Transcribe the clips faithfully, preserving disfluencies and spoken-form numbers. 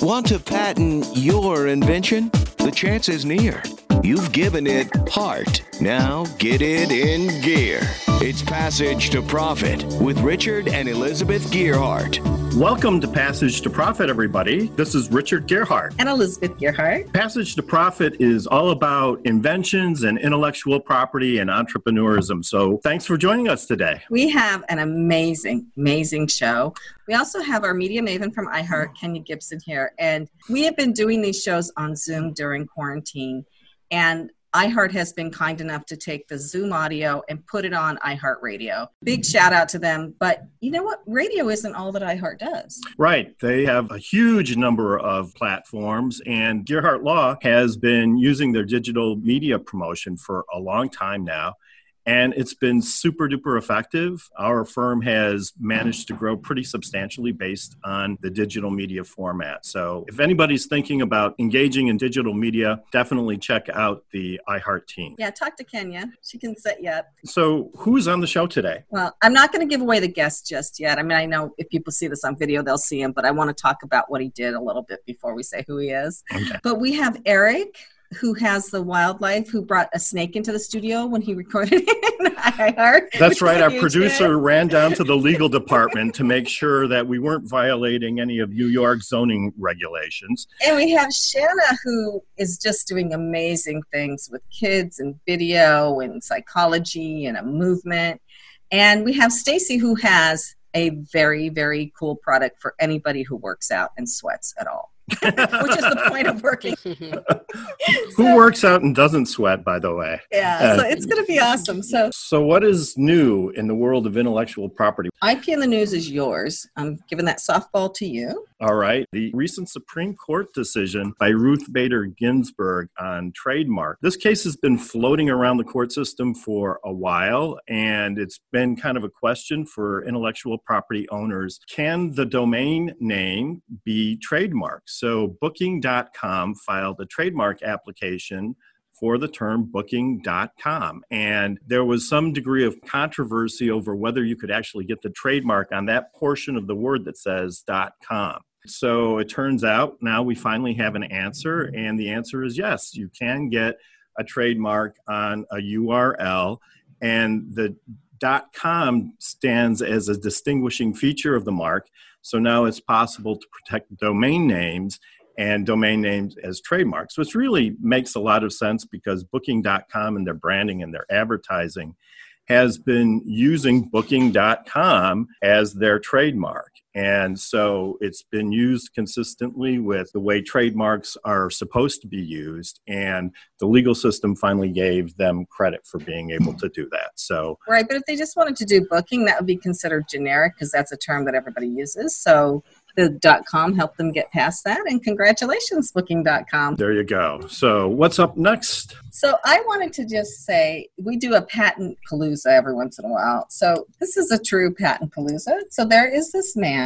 Want to patent your invention? The chance is near. You've given it heart. Now get it in gear. It's Passage to Profit with Richard and Elizabeth Gearhart. Welcome to Passage to Profit, everybody. This is Richard Gearhart. And Elizabeth Gearhart. Passage to Profit is all about inventions and intellectual property and entrepreneurism. So thanks for joining us today. We have an amazing, amazing show. We also have our media maven from iHeart, Kenya Gibson, here. And we have been doing these shows on Zoom during quarantine. And iHeart has been kind enough to take the Zoom audio and put it on iHeartRadio. Big shout out to them. But you know what? Radio isn't all that iHeart does. Right. They have a huge number of platforms, and Gearhart Law has been using their digital media promotion for a long time now. And it's been super duper effective. Our firm has managed to grow pretty substantially based on the digital media format. So if anybody's thinking about engaging in digital media, definitely check out the iHeart team. Yeah, talk to Kenya. She can set you up. So who's on the show today? Well, I'm not going to give away the guest just yet. I mean, I know if people see this on video, they'll see him, but I want to talk about what he did a little bit before we say who he is. Okay. But we have Erik, who has the wildlife, who brought a snake into the studio when he recorded it. iHeart. That's right. Our producer hit. ran down to the legal department to make sure that we weren't violating any of New York zoning regulations. And we have Shanna, who is just doing amazing things with kids and video and psychology and a movement. And we have Stacey, who has a very, very cool product for anybody who works out and sweats at all. Which is the point of working. Who so, works out and doesn't sweat, by the way. Yeah, uh, so it's going to be awesome. So so what is new in the world of intellectual property? I P in the news is yours. I'm giving that softball to you. All right. The recent Supreme Court decision by Ruth Bader Ginsburg on trademark. This case has been floating around the court system for a while, and it's been kind of a question for intellectual property owners. Can the domain name be trademarked? So Booking dot com filed a trademark application for the term Booking dot com. And there was some degree of controversy over whether you could actually get the trademark on that portion of the word that says .com. So it turns out now we finally have an answer, and the answer is yes, you can get a trademark on a U R L, and the .com stands as a distinguishing feature of the mark. So now it's possible to protect domain names and domain names as trademarks, which really makes a lot of sense because Booking dot com and their branding and their advertising has been using Booking dot com as their trademark. And so it's been used consistently with the way trademarks are supposed to be used. And the legal system finally gave them credit for being able to do that. So right, but if they just wanted to do booking, that would be considered generic because that's a term that everybody uses. So the .com helped them get past that, and congratulations, Booking dot com. There you go. So what's up next? So I wanted to just say we do a patent palooza every once in a while. So this is a true patent palooza. So there is this man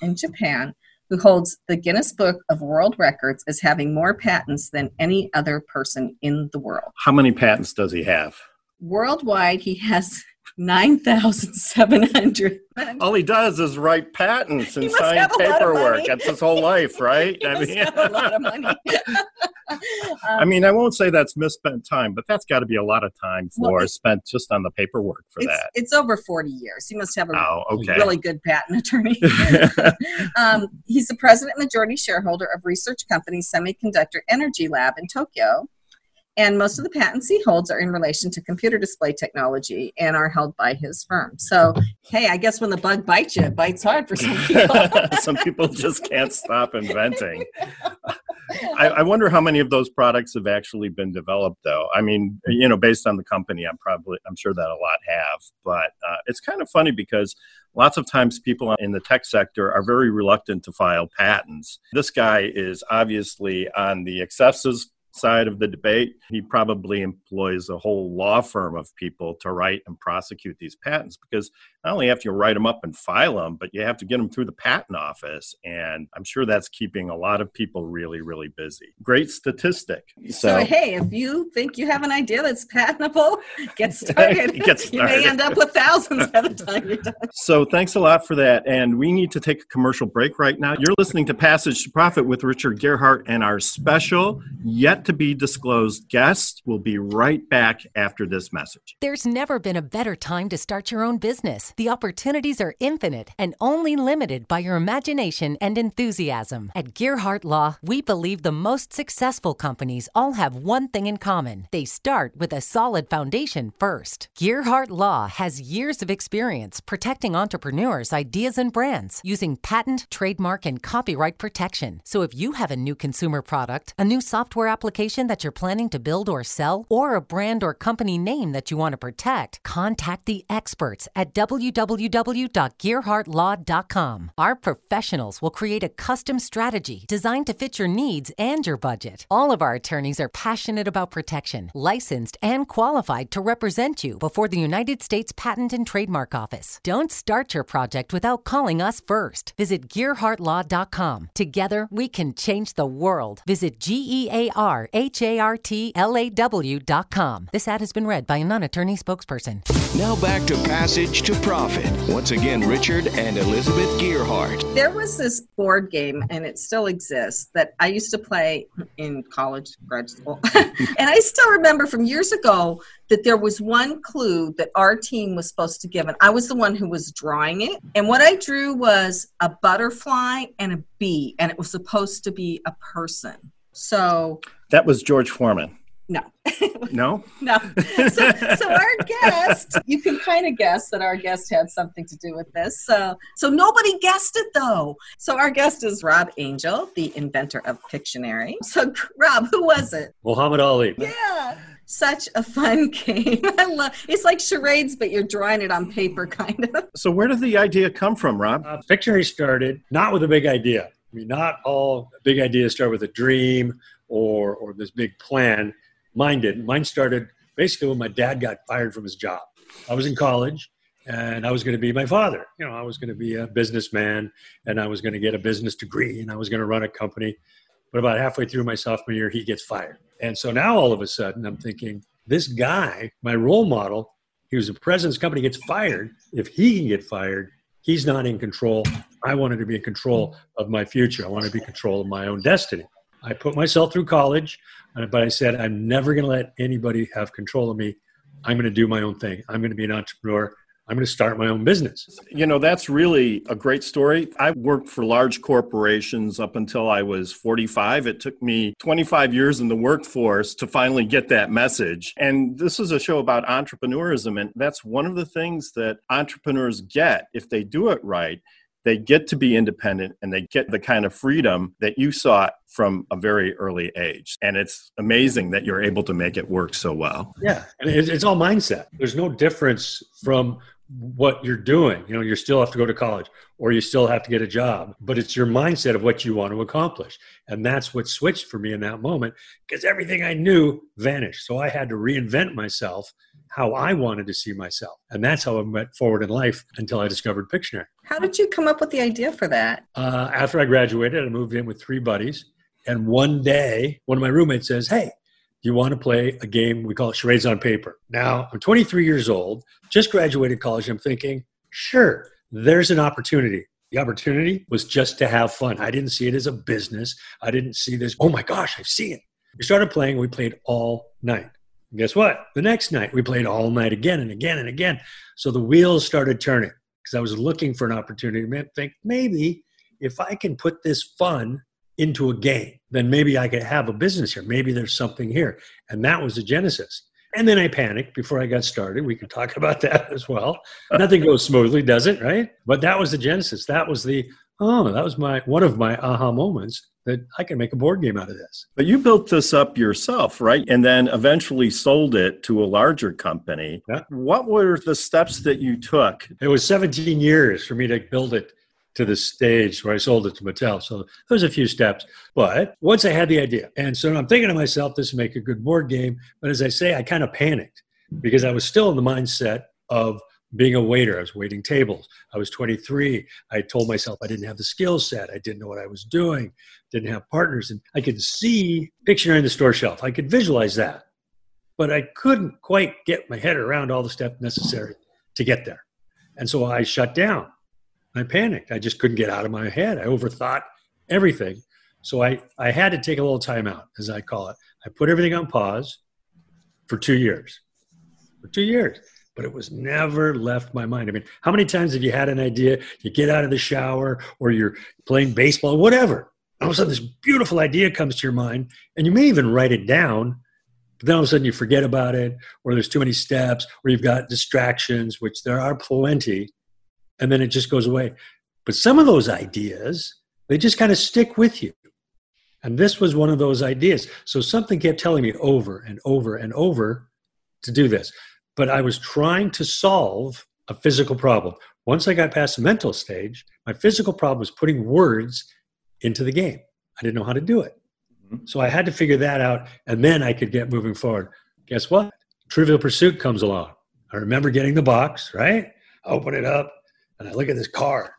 in Japan who holds the Guinness Book of World Records as having more patents than any other person in the world. How many patents does he have? Worldwide, he has nine thousand seven hundred. All he does is write patents and sign paperwork. That's his whole life, right? I mean, a lot of money. um, I mean, I won't say that's misspent time, but that's got to be a lot of time for well, it, spent just on the paperwork for it's, that. It's over forty years. He must have a oh, okay. really good patent attorney. um, he's the president majority shareholder of research company Semiconductor Energy Lab in Tokyo. And most of the patents he holds are in relation to computer display technology and are held by his firm. So, hey, I guess when the bug bites you, it bites hard for some people. Some people just can't stop inventing. I, I wonder how many of those products have actually been developed, though. I mean, you know, based on the company, I'm probably, I'm sure that a lot have. But uh, it's kind of funny because lots of times people in the tech sector are very reluctant to file patents. This guy is obviously on the excessive side of the debate. He probably employs a whole law firm of people to write and prosecute these patents because not only have to write them up and file them, but you have to get them through the patent office. And I'm sure that's keeping a lot of people really, really busy. Great statistic. So, so hey, if you think you have an idea that's patentable, get started. Get started. You may end up with thousands by the time you're done. So thanks a lot for that. And we need to take a commercial break right now. You're listening to Passage to Profit with Richard Gearhart, and our special yet to be disclosed guest will be right back after this message. There's never been a better time to start your own business. The opportunities are infinite and only limited by your imagination and enthusiasm. At Gearhart Law, we believe the most successful companies all have one thing in common. They start with a solid foundation first. Gearhart Law has years of experience protecting entrepreneurs, ideas, and brands using patent, trademark, and copyright protection. So if you have a new consumer product, a new software application that you're planning to build or sell, or a brand or company name that you want to protect, contact the experts at w w w dot gearhart law dot com. Our professionals will create a custom strategy designed to fit your needs and your budget. All of our attorneys are passionate about protection, licensed and qualified to represent you before the United States Patent and Trademark Office. Don't start your project without calling us first. Visit gearhart law dot com. Together, we can change the world. Visit G E A R H A R T L A W dot com. This ad has been read by a non-attorney spokesperson. Now back to Passage to Profit. Once again, Richard and Elizabeth Gearhart. There was this board game, and it still exists, that I used to play in college, grad school. And I still remember from years ago that there was one clue that our team was supposed to give. And I was the one who was drawing it. And what I drew was a butterfly and a bee, and it was supposed to be a person. So that was George Foreman. No. No? No. So, so our guest, you can kind of guess that our guest had something to do with this. So, so nobody guessed it, though. So our guest is Rob Angel, the inventor of Pictionary. So, Rob, who was it? Muhammad Ali. Yeah. Such a fun game. I love it's like charades, but you're drawing it on paper, kind of. So where did the idea come from, Rob? Uh, Pictionary started not with a big idea. I mean, not all big ideas start with a dream or or this big plan. Mine didn't. Mine started basically when my dad got fired from his job. I was in college, and I was going to be my father. You know, I was going to be a businessman, and I was going to get a business degree, and I was going to run a company. But about halfway through my sophomore year, he gets fired. And so now all of a sudden, I'm thinking, this guy, my role model, he was the president of his company, gets fired. If he can get fired, he's not in control. I wanted to be in control of my future. I wanted to be in control of my own destiny. I put myself through college, but I said, I'm never going to let anybody have control of me. I'm going to do my own thing. I'm going to be an entrepreneur. I'm going to start my own business. You know, that's really a great story. I worked for large corporations up until I was forty-five. It took me twenty-five years in the workforce to finally get that message. And this is a show about entrepreneurism. And that's one of the things that entrepreneurs get if they do it right. They get to be independent and they get the kind of freedom that you sought from a very early age. And it's amazing that you're able to make it work so well. Yeah. And it's all mindset. There's no difference from what you're doing. You know, you still have to go to college or you still have to get a job, but it's your mindset of what you want to accomplish. And that's what switched for me in that moment because everything I knew vanished. So I had to reinvent myself how I wanted to see myself. And that's how I went forward in life until I discovered Pictionary. How did you come up with the idea for that? Uh, after I graduated, I moved in with three buddies. And one day, one of my roommates says, hey, do you want to play a game? We call it charades on paper. Now, I'm twenty-three years old, just graduated college. I'm thinking, sure, there's an opportunity. The opportunity was just to have fun. I didn't see it as a business. I didn't see this, oh my gosh, I've seen it. We started playing. We played all night. And guess what? The next night, we played all night again and again and again. So the wheels started turning because I was looking for an opportunity. I think maybe if I can put this fun into a game, then maybe I could have a business here. Maybe there's something here. And that was the genesis. And then I panicked before I got started. We could talk about that as well. Nothing goes smoothly, does it? Right? But that was the genesis. That was the, oh, that was my one of my aha moments. That I can make a board game out of this. But you built this up yourself, right? And then eventually sold it to a larger company. Yeah. What were the steps that you took? It was seventeen years for me to build it to the stage where I sold it to Mattel. So there's a few steps. But once I had the idea, and so I'm thinking to myself, this would make a good board game. But as I say, I kind of panicked because I was still in the mindset of being a waiter. I was waiting tables. I was twenty-three. I told myself I didn't have the skill set. I didn't know what I was doing. Didn't have partners. And I could see Pictionary on the store shelf. I could visualize that. But I couldn't quite get my head around all the steps necessary to get there. And so I shut down. I panicked. I just couldn't get out of my head. I overthought everything. So I, I had to take a little time out, as I call it. I put everything on pause for two years. For two years. But it was never left my mind. I mean, how many times have you had an idea, you get out of the shower or you're playing baseball, whatever. All of a sudden this beautiful idea comes to your mind and you may even write it down, but then all of a sudden you forget about it, or there's too many steps, or you've got distractions, which there are plenty, and then it just goes away. But some of those ideas, they just kind of stick with you. And this was one of those ideas. So something kept telling me over and over and over to do this. But I was trying to solve a physical problem. Once I got past the mental stage, my physical problem was putting words into the game. I didn't know how to do it. Mm-hmm. So I had to figure that out, and then I could get moving forward. Guess what? Trivial Pursuit comes along. I remember getting the box, right? I open it up, and I look at this card,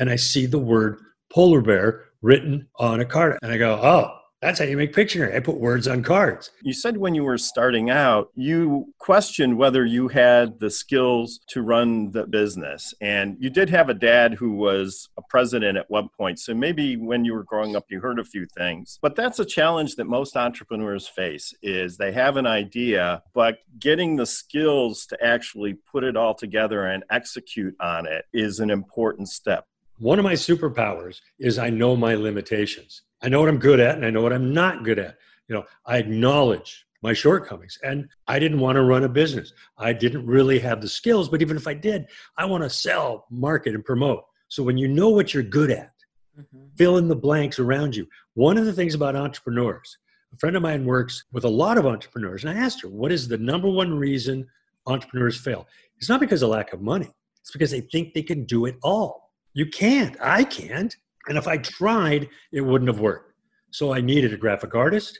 and I see the word polar bear written on a card. And I go, oh. That's how you make Pictionary. I put words on cards. You said when you were starting out, you questioned whether you had the skills to run the business. And you did have a dad who was a president at one point. So maybe when you were growing up, you heard a few things. But that's a challenge that most entrepreneurs face, is they have an idea, but getting the skills to actually put it all together and execute on it is an important step. One of my superpowers is I know my limitations. I know what I'm good at and I know what I'm not good at. You know, I acknowledge my shortcomings, and I didn't want to run a business. I didn't really have the skills, but even if I did, I want to sell, market, and promote. So when you know what you're good at, mm-hmm. fill in the blanks around you. One of the things about entrepreneurs, a friend of mine works with a lot of entrepreneurs, and I asked her, what is the number one reason entrepreneurs fail? It's not because of lack of money. It's because they think they can do it all. You can't. I can't. And if I tried, it wouldn't have worked. So I needed a graphic artist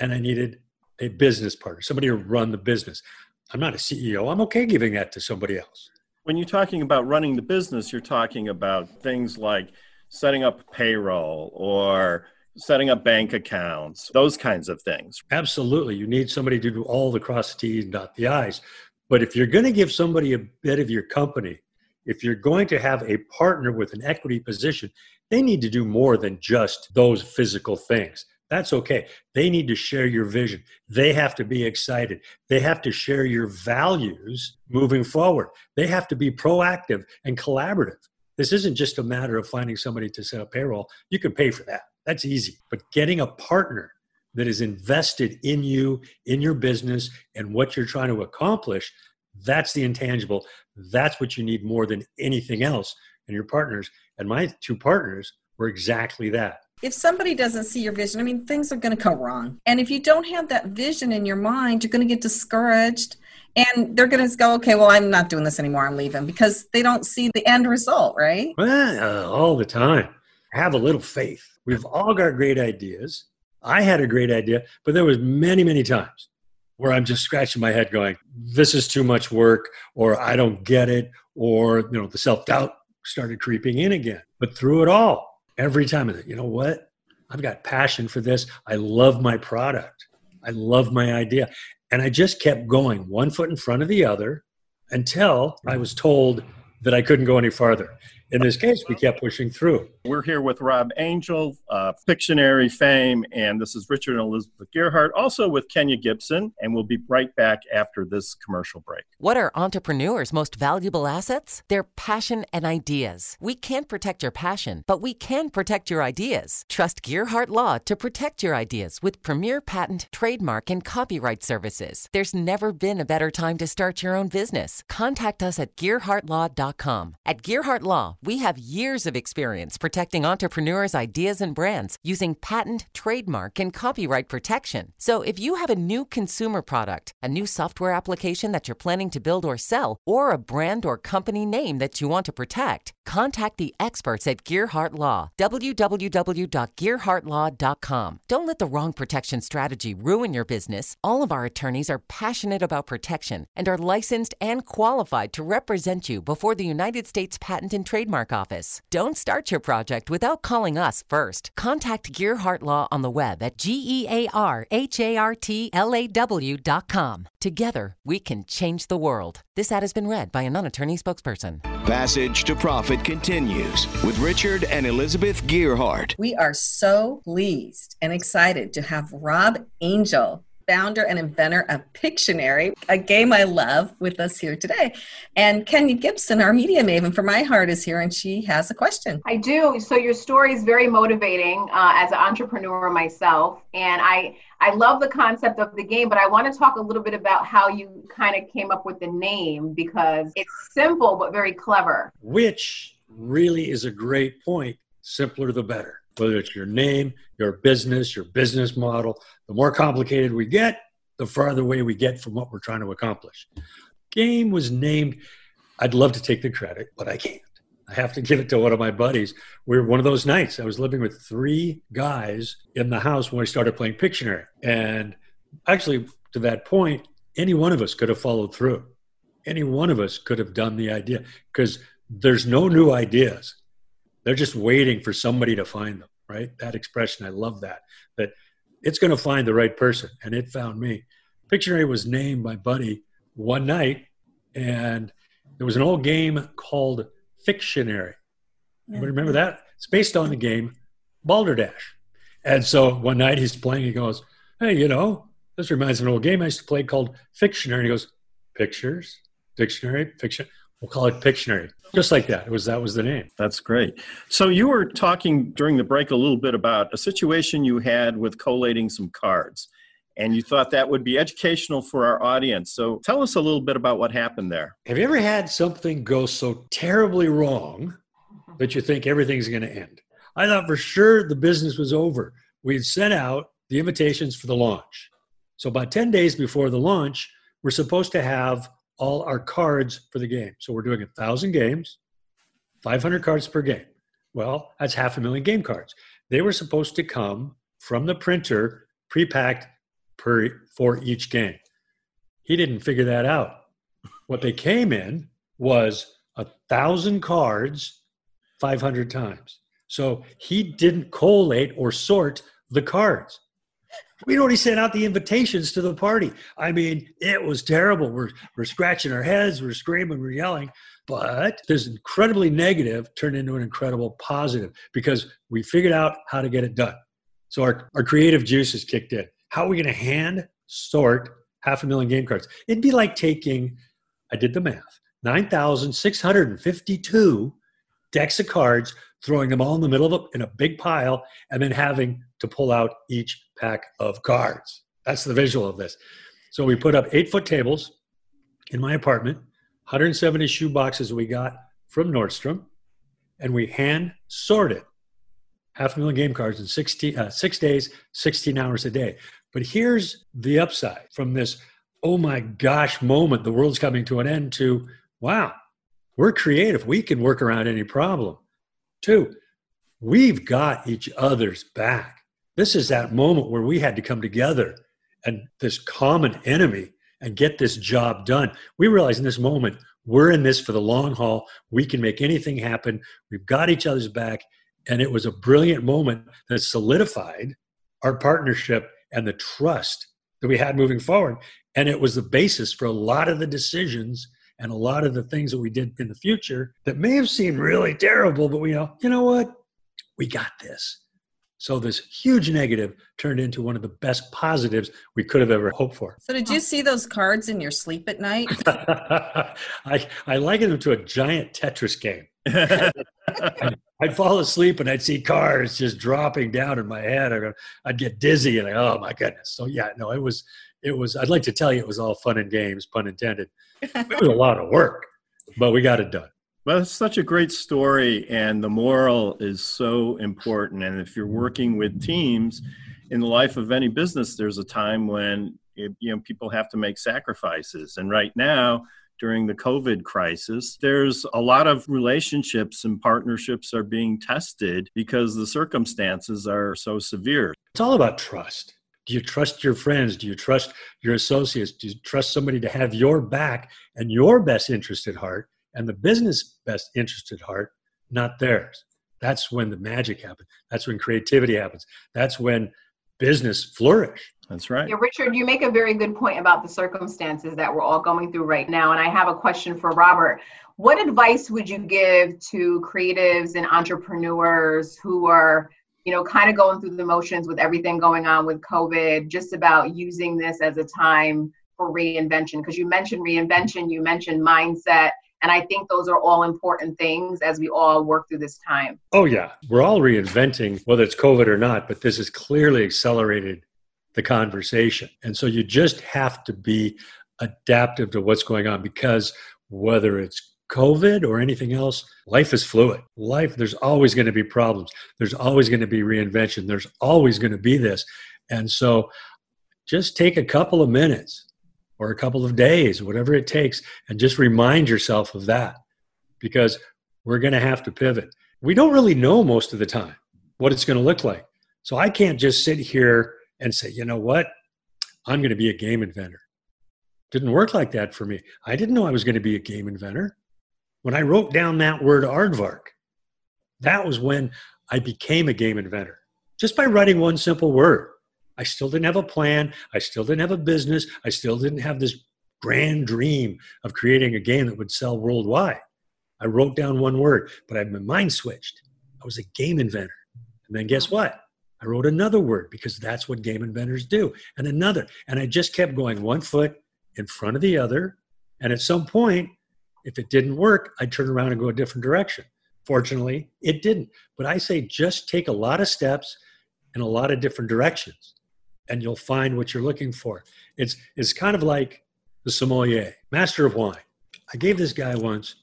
and I needed a business partner, somebody to run the business. I'm not a C E O. I'm okay giving that to somebody else. When you're talking about running the business, you're talking about things like setting up payroll or setting up bank accounts, those kinds of things. Absolutely. You need somebody to do all the cross T's and dot the I's. But if you're going to give somebody a bit of your company, if you're going to have a partner with an equity position, they need to do more than just those physical things. That's okay. They need to share your vision. They have to be excited. They have to share your values moving forward. They have to be proactive and collaborative. This isn't just a matter of finding somebody to set up payroll. You can pay for that. That's easy. But getting a partner that is invested in you, in your business, and what you're trying to accomplish, that's the intangible. That's what you need more than anything else in your partners. And my two partners were exactly that. If somebody doesn't see your vision, I mean, things are going to go wrong. And if you don't have that vision in your mind, you're going to get discouraged. And they're going to go, okay, well, I'm not doing this anymore. I'm leaving, because they don't see the end result, right? Well, uh, all the time. Have a little faith. We've all got great ideas. I had a great idea, but there was many, many times where I'm just scratching my head going, this is too much work, or I don't get it, or, you know, the self-doubt started creeping in again. But through it all, every time, I think, you know what? I've got passion for this. I love my product. I love my idea. And I just kept going one foot in front of the other until I was told that I couldn't go any farther. In this case, we kept pushing through. We're here with Rob Angel, uh, Pictionary fame, and this is Richard and Elizabeth Gearhart, also with Kenya Gibson, and we'll be right back after this commercial break. What are entrepreneurs' most valuable assets? Their passion and ideas. We can't protect your passion, but we can protect your ideas. Trust Gearhart Law to protect your ideas with premier patent, trademark, and copyright services. There's never been a better time to start your own business. Contact us at gearhart law dot com. At Gearhart Law, We have years of experience protecting entrepreneurs' ideas and brands using patent, trademark, and copyright protection. So if you have a new consumer product, a new software application that you're planning to build or sell, or a brand or company name that you want to protect, contact the experts at Gearhart Law, w w w dot gearhart law dot com. Don't let the wrong protection strategy ruin your business. All of our attorneys are passionate about protection and are licensed and qualified to represent you before the United States Patent and Trademark Office. Don't start your project without calling us first. Contact Gearhart Law on the web at G E A R H A R T L A W dot com. Together, we can change the world. This ad has been read by a non-attorney spokesperson. Passage to Profit continues with Richard and Elizabeth Gearhart. We are so pleased and excited to have Rob Angel, founder and inventor of Pictionary, a game I love, with us here today. And Kenya Gibson, our media maven from iHeart, is here, and she has a question. I do. So your story is very motivating uh, as an entrepreneur myself. And I, I love the concept of the game, but I want to talk a little bit about how you kind of came up with the name, because it's simple but very clever. Which really is a great point. Simpler the better. Whether it's your name, your business, your business model, the more complicated we get, the farther away we get from what we're trying to accomplish. Game was named, I'd love to take the credit, but I can't. I have to give it to one of my buddies. We were one of those nights. I was living with three guys in the house when I started playing Pictionary. And actually, to that point, any one of us could have followed through. Any one of us could have done the idea, because there's no new ideas. They're just waiting for somebody to find them, right? That expression, I love that, that it's going to find the right person. And it found me. Pictionary was named by buddy one night, and there was an old game called Fictionary. Anybody remember that? It's based on the game Balderdash. And so one night he's playing, he goes, hey, you know, this reminds me of an old game I used to play called Fictionary. And he goes, pictures, dictionary, fiction. We'll call it Pictionary. Just like that. It was, that was the name. That's great. So you were talking during the break a little bit about a situation you had with collating some cards, and you thought that would be educational for our audience. So tell us a little bit about what happened there. Have you ever had something go so terribly wrong that you think everything's going to end? I thought for sure the business was over. We had sent out the invitations for the launch. So about ten days before the launch, we're supposed to have all our cards for the game. So we're doing one thousand games, five hundred cards per game. Well, that's half a million game cards. They were supposed to come from the printer, pre-packed per, for each game. He didn't figure that out. What they came in was one thousand cards five hundred times. So he didn't collate or sort the cards. We'd already sent out the invitations to the party. I mean, it was terrible. We're, we're scratching our heads, we're screaming, we're yelling. But this incredibly negative turned into an incredible positive, because we figured out how to get it done. So our, our creative juices kicked in. How are we going to hand sort half a million game cards? It'd be like taking, I did the math, nine thousand six hundred fifty-two decks of cards, throwing them all in the middle of a, in a big pile, and then having to pull out each pack of cards. That's the visual of this. So we put up eight-foot tables in my apartment, one hundred seventy shoe boxes we got from Nordstrom, and we hand-sorted half a million game cards in sixty, uh, six days, sixteen hours a day. But here's the upside from this, oh my gosh, moment, the world's coming to an end, to, wow, we're creative. We can work around any problem. Two, we've got each other's back. This is that moment where we had to come together and this common enemy and get this job done. We realize in this moment, we're in this for the long haul. We can make anything happen. We've got each other's back. And it was a brilliant moment that solidified our partnership and the trust that we had moving forward. And it was the basis for a lot of the decisions and a lot of the things that we did in the future that may have seemed really terrible, but we know, you know what? We got this. So this huge negative turned into one of the best positives we could have ever hoped for. So did you see those cards in your sleep at night? I, I liken them to a giant Tetris game. I'd, I'd fall asleep and I'd see cards just dropping down in my head. I'd, I'd get dizzy and I, oh my goodness. So yeah, no, it was, it was, I'd like to tell you it was all fun and games, pun intended. It was a lot of work, but we got it done. Well, it's such a great story, and the moral is so important. And if you're working with teams in the life of any business, there's a time when it, you know, people have to make sacrifices. And right now, during the COVID crisis, there's a lot of relationships and partnerships are being tested because the circumstances are so severe. It's all about trust. Do you trust your friends? Do you trust your associates? Do you trust somebody to have your back and your best interest at heart and the business best interest at heart, not theirs? That's when the magic happens. That's when creativity happens. That's when business flourish. That's right. Yeah, Richard, you make a very good point about the circumstances that we're all going through right now. And I have a question for Robert. What advice would you give to creatives and entrepreneurs who are, you know, kind of going through the motions with everything going on with COVID, just about using this as a time for reinvention? Because you mentioned reinvention, you mentioned mindset, and I think those are all important things as we all work through this time. Oh, yeah. We're all reinventing, whether it's COVID or not, but this has clearly accelerated the conversation. And so you just have to be adaptive to what's going on, because whether it's COVID or anything else, life is fluid. Life, there's always going to be problems. There's always going to be reinvention. There's always going to be this. And so just take a couple of minutes or a couple of days, whatever it takes, and just remind yourself of that, because we're going to have to pivot. We don't really know most of the time what it's going to look like. So I can't just sit here and say, you know what? I'm going to be a game inventor. Didn't work like that for me. I didn't know I was going to be a game inventor. When I wrote down that word aardvark, that was when I became a game inventor, just by writing one simple word. I still didn't have a plan. I still didn't have a business. I still didn't have this grand dream of creating a game that would sell worldwide. I wrote down one word, but I, my mind switched. I was a game inventor. And then guess what? I wrote another word, because that's what game inventors do, and another. And I just kept going one foot in front of the other. And at some point, if it didn't work, I'd turn around and go a different direction. Fortunately, it didn't. But I say just take a lot of steps in a lot of different directions, and you'll find what you're looking for. It's it's kind of like the sommelier, master of wine. I gave this guy once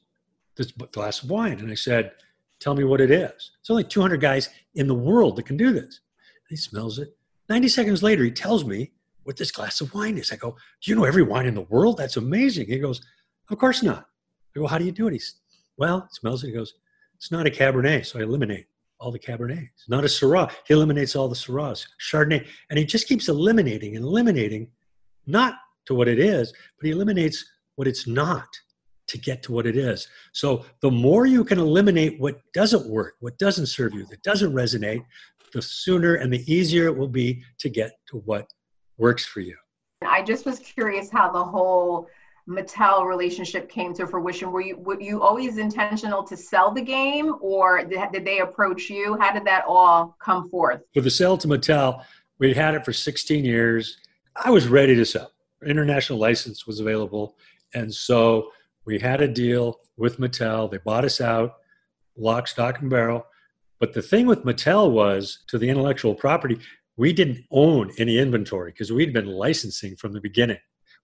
this glass of wine, and I said, tell me what it is. There's only two hundred guys in the world that can do this. And he smells it. ninety seconds later, he tells me what this glass of wine is. I go, do you know every wine in the world? That's amazing. He goes, of course not. I go, how do you do it? He's, well, it smells it. He goes, it's not a Cabernet. So I eliminate all the Cabernets. It's not a Syrah. He eliminates all the Syrahs, Chardonnay. And he just keeps eliminating and eliminating, not to what it is, but he eliminates what it's not to get to what it is. So the more you can eliminate what doesn't work, what doesn't serve you, that doesn't resonate, the sooner and the easier it will be to get to what works for you. I just was curious how the whole Mattel relationship came to fruition. Were you were you always intentional to sell the game, or did they approach you? How did that all come forth? For the sale to Mattel, we'd had it for sixteen years. I was ready to sell. International license was available. And so we had a deal with Mattel. They bought us out, lock, stock, and barrel. But the thing with Mattel was, to the intellectual property, we didn't own any inventory, because we'd been licensing from the beginning.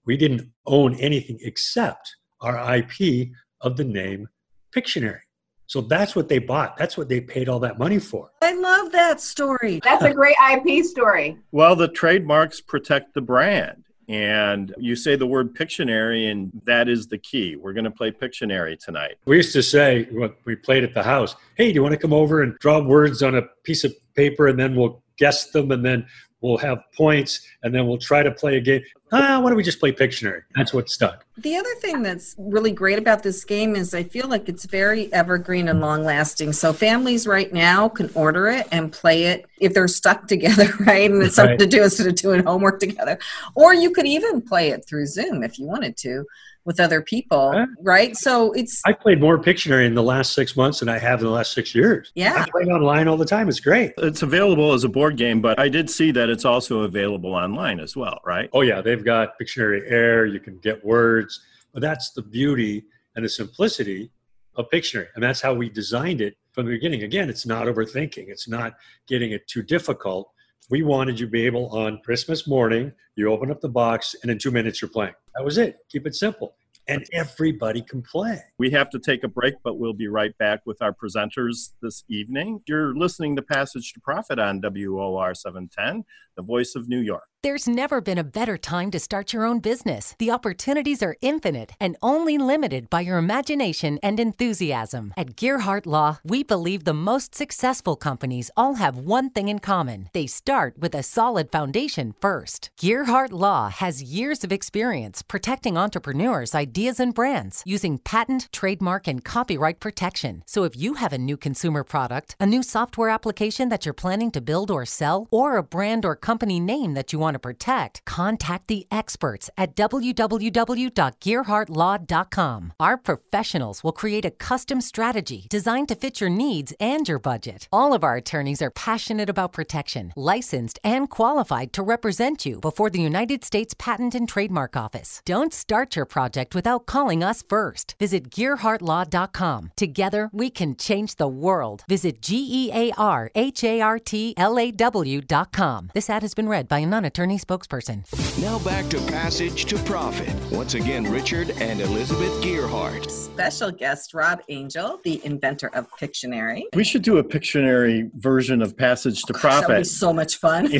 We didn't own anything except our I P of the name Pictionary. So that's what they bought. That's what they paid all that money for. I love that story. That's a great I P story. Well, the trademarks protect the brand. And you say the word Pictionary, and that is the key. We're going to play Pictionary tonight. We used to say, when we played at the house, hey, do you want to come over and draw words on a piece of paper, and then we'll guess them, and then we'll have points, and then we'll try to play a game. Ah, why don't we just play Pictionary? That's what stuck. The other thing that's really great about this game is I feel like it's very evergreen and long-lasting. So families right now can order it and play it if they're stuck together, right? And it's something right to do instead of doing homework together. Or you could even play it through Zoom if you wanted to with other people, right? right? So it's... I played more Pictionary in the last six months than I have in the last six years. Yeah. I play online all the time. It's great. It's available as a board game, but I did see that it's also available online as well, right? Oh, yeah. They've got Pictionary Air. You can get words. But that's the beauty and the simplicity of Pictionary. And that's how we designed it from the beginning. Again, it's not overthinking. It's not getting it too difficult. We wanted you to be able, on Christmas morning, you open up the box, and in two minutes you're playing. That was it. Keep it simple. and everybody can play. We have to take a break, but we'll be right back with our presenters this evening. You're listening to Passage to Profit on W O R seven ten, the voice of New York. There's never been a better time to start your own business. The opportunities are infinite and only limited by your imagination and enthusiasm. At Gearhart Law, we believe the most successful companies all have one thing in common. They start with a solid foundation first. Gearhart Law has years of experience protecting entrepreneurs' ideas and brands using patent, trademark, and copyright protection. So if you have a new consumer product, a new software application that you're planning to build or sell, or a brand or company name that you want to protect, contact the experts at w w w dot gearhart law dot com. Our professionals will create a custom strategy designed to fit your needs and your budget. All of our attorneys are passionate about protection, licensed and qualified to represent you before the United States Patent and Trademark Office. Don't start your project without calling us first. Visit gearhart law dot com. Together, we can change the world. Visit G E A R H A R T L A W dot com. This ad has been read by a non-attorney spokesperson. Now back to Passage to Profit. Once again, Richard and Elizabeth Gearhart. Special guest Rob Angel, the inventor of Pictionary. We should do a Pictionary version of Passage to oh, Profit. That'll be so much fun. So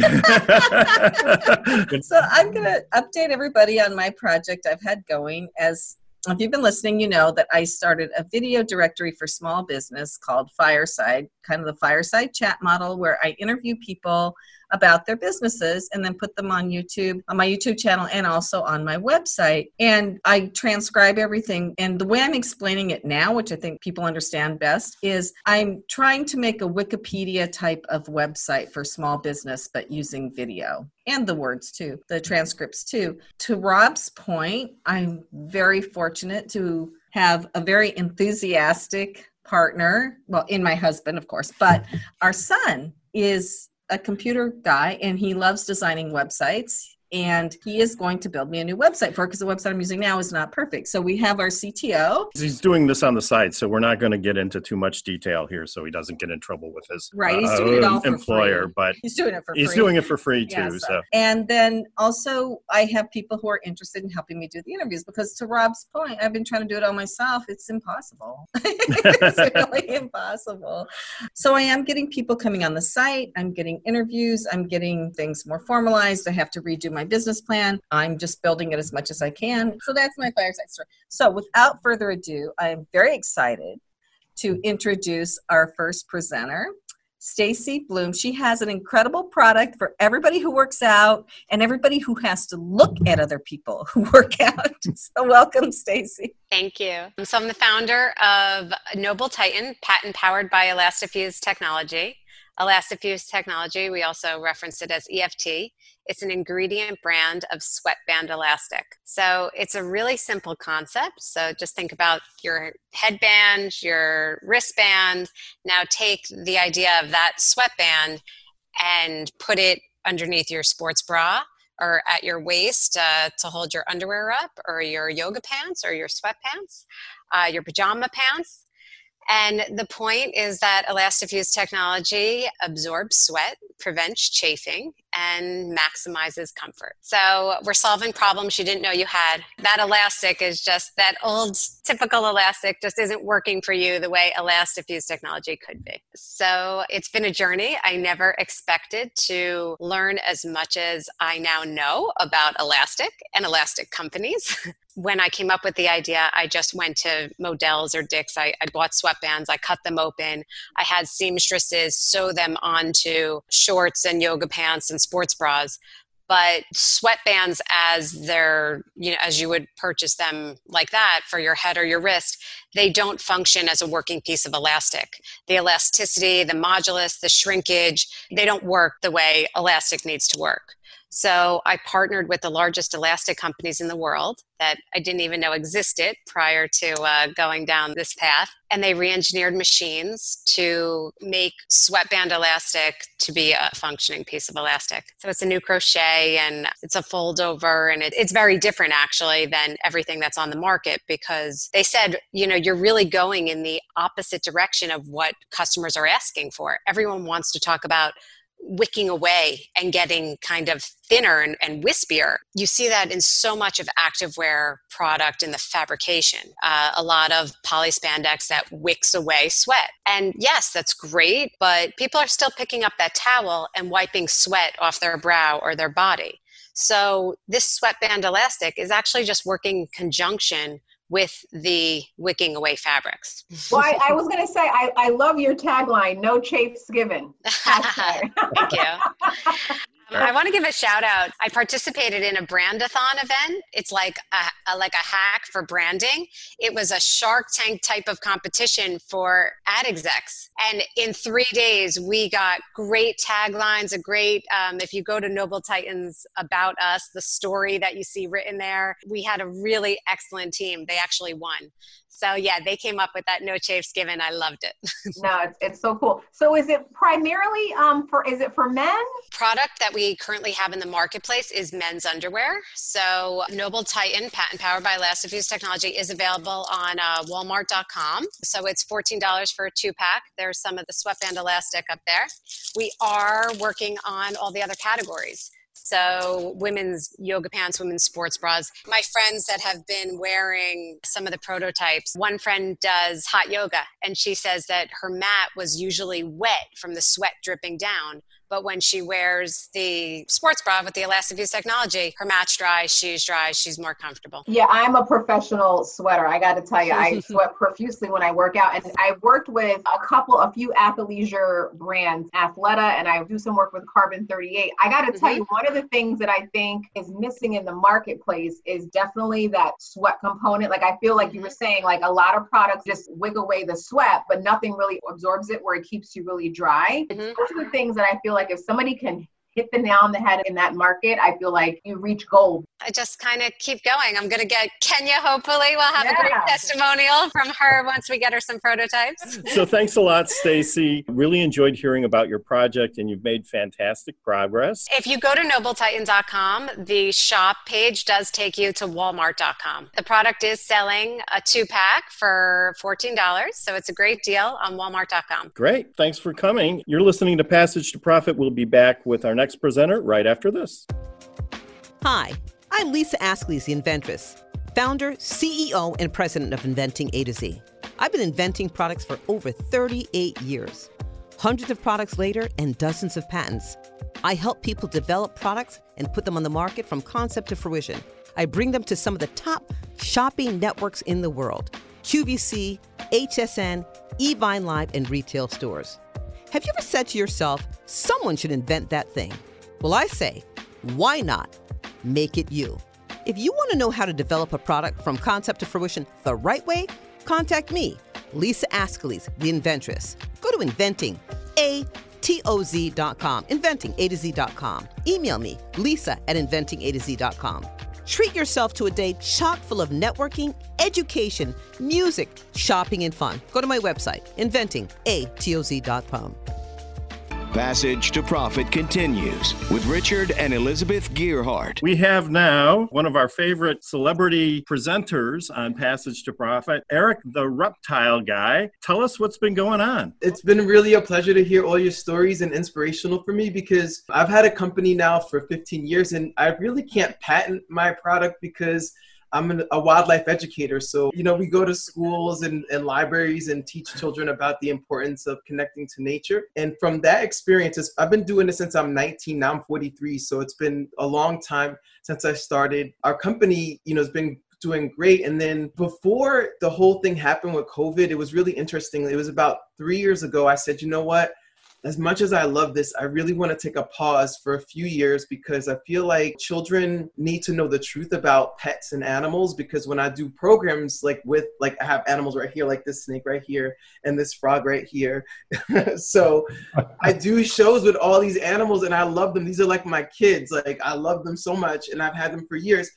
I'm going to update everybody on my project I've had going. As if you've been listening, you know that I started a video directory for small business called Fireside, kind of the fireside chat model where I interview people about their businesses and then put them on YouTube, on my YouTube channel and also on my website. And I transcribe everything. And the way I'm explaining it now, which I think people understand best, is I'm trying to make a Wikipedia type of website for small business, but using video and the words too, the transcripts too. To Rob's point, I'm very fortunate to have a very enthusiastic partner, well, in my husband, of course, but our son is a computer guy and he loves designing websites, and he is going to build me a new website for, because the website I'm using now is not perfect. So we have our C T O. He's doing this on the side, so we're not going to get into too much detail here so he doesn't get in trouble with his right. He's doing uh, it all for employer, free. But he's doing it for he's free. He's doing it for free too. Yeah, so. So. And then also I have people who are interested in helping me do the interviews, because to Rob's point, I've been trying to do it all myself. It's impossible. It's really impossible. So I am getting people coming on the site. I'm getting interviews. I'm getting things more formalized. I have to redo my business plan. I'm just building it as much as I can. So that's my fireside story. So without further ado, I'm very excited to introduce our first presenter, Stacey Blume. She has an incredible product for everybody who works out and everybody who has to look at other people who work out. So welcome, Stacey. Thank you. So I'm the founder of Noble Titan, patent powered by ElastaFuse Technology. ElastaFuse Technology, we also reference it as E F T. It's an ingredient brand of sweatband elastic. So it's a really simple concept. So just think about your headband, your wristband. Now take the idea of that sweatband and put it underneath your sports bra or at your waist uh, to hold your underwear up, or your yoga pants or your sweatpants, uh, your pajama pants. And the point is that ElastaFuse Technology absorbs sweat, prevents chafing, and maximizes comfort. So we're solving problems you didn't know you had. That elastic is just, that old typical elastic just isn't working for you the way ElastaFuse Technology could be. So it's been a journey. I never expected to learn as much as I now know about elastic and elastic companies. When I came up with the idea, I just went to Modell's or Dick's. I, I bought sweatbands. I cut them open. I had seamstresses sew them onto shorts and yoga pants and sports bras, but sweatbands as they're, you know, as you would purchase them like that for your head or your wrist, they don't function as a working piece of elastic. The elasticity, the modulus, the shrinkage, they don't work the way elastic needs to work. So I partnered with the largest elastic companies in the world that I didn't even know existed prior to uh, going down this path. And they re-engineered machines to make sweatband elastic to be a functioning piece of elastic. So it's a new crochet and it's a fold over, and it, it's very different actually than everything that's on the market, because they said, you know, you're really going in the opposite direction of what customers are asking for. Everyone wants to talk about wicking away and getting kind of thinner and, and wispier. You see that in so much of activewear product in the fabrication. Uh, a lot of poly spandex that wicks away sweat. And yes, that's great, but people are still picking up that towel and wiping sweat off their brow or their body. So this sweatband elastic is actually just working in conjunction with the wicking away fabrics. Well, I, I was going to say, I, I love your tagline, no chafes given. Thank you. um, I want to give a shout out. I participated in a brandathon event. It's like a, a, like a hack for branding. It was a Shark Tank type of competition for ad execs. And in three days, we got great taglines, a great, um, if you go to Noble Titan's About Us, the story that you see written there, we had a really excellent team. They actually won. So yeah, they came up with that no chafes given. I loved it. No, it's, it's so cool. So is it primarily um, for, is it for men? Product that we currently have in the marketplace is men's underwear. So Noble Titan, patent powered by ElastaFuse technology, is available on uh, Walmart dot com. So it's fourteen dollars for a two pack. There's some of the sweatband elastic up there. We are working on all the other categories. So women's yoga pants, women's sports bras. My friends that have been wearing some of the prototypes, one friend does hot yoga and she says that her mat was usually wet from the sweat dripping down. But when she wears the sports bra with the ElastaFuse technology, her mat's dry, she's dry, she's more comfortable. Yeah, I'm a professional sweater. I got to tell you, I sweat profusely when I work out. And I worked with a couple, a few athleisure brands, Athleta, and I do some work with Carbon thirty-eight. I got to mm-hmm. tell you, one of the things that I think is missing in the marketplace is definitely that sweat component. Like I feel like you were saying, like a lot of products just wig away the sweat, but nothing really absorbs it where it keeps you really dry. Mm-hmm. Those are the things that I feel like if somebody can hit the nail on the head in that market, I feel like you reach gold. I just kind of keep going. I'm going to get Kenya, hopefully. We'll have yeah. a great testimonial from her once we get her some prototypes. So thanks a lot, Stacey. Really enjoyed hearing about your project, and you've made fantastic progress. If you go to Noble Titan dot com, the shop page does take you to Walmart dot com. The product is selling a two-pack for fourteen dollars, so it's a great deal on Walmart dot com. Great. Thanks for coming. You're listening to Passage to Profit. We'll be back with our next Next presenter right after this. Hi, I'm Lisa Ascolese, the Inventress, founder, C E O, and president of Inventing A to Z. I've been inventing products for over thirty-eight years. Hundreds of products later and dozens of patents. I help people develop products and put them on the market from concept to fruition. I bring them to some of the top shopping networks in the world. Q V C, H S N, Evine Live, and retail stores. Have you ever said to yourself, someone should invent that thing? Well, I say, why not? Make it you. If you want to know how to develop a product from concept to fruition the right way, contact me, Lisa Ascolese, the Inventress. Go to inventing a to z dot com, inventing a to z dot com. Email me, Lisa at inventing a to z dot com. Treat yourself to a day chock full of networking, education, music, shopping, and fun. Go to my website, inventing a to z dot com. Passage to Profit continues with Richard and Elizabeth Gearhart. We have now one of our favorite celebrity presenters on Passage to Profit, Erik the Reptile Guy. Tell us what's been going on. It's been really a pleasure to hear all your stories and inspirational for me because I've had a company now for fifteen years and I really can't patent my product because I'm an, a wildlife educator, so, you know, we go to schools and, and libraries and teach children about the importance of connecting to nature. And from that experience, I've been doing this since I'm nineteen, now I'm forty-three, so it's been a long time since I started. Our company, you know, has been doing great. And then before the whole thing happened with COVID, it was really interesting. It was about three years ago, I said, you know what? As much as I love this, I really want to take a pause for a few years because I feel like children need to know the truth about pets and animals because when I do programs like with, like I have animals right here, like this snake right here and this frog right here. So I do shows with all these animals and I love them. These are like my kids. Like I love them so much and I've had them for years.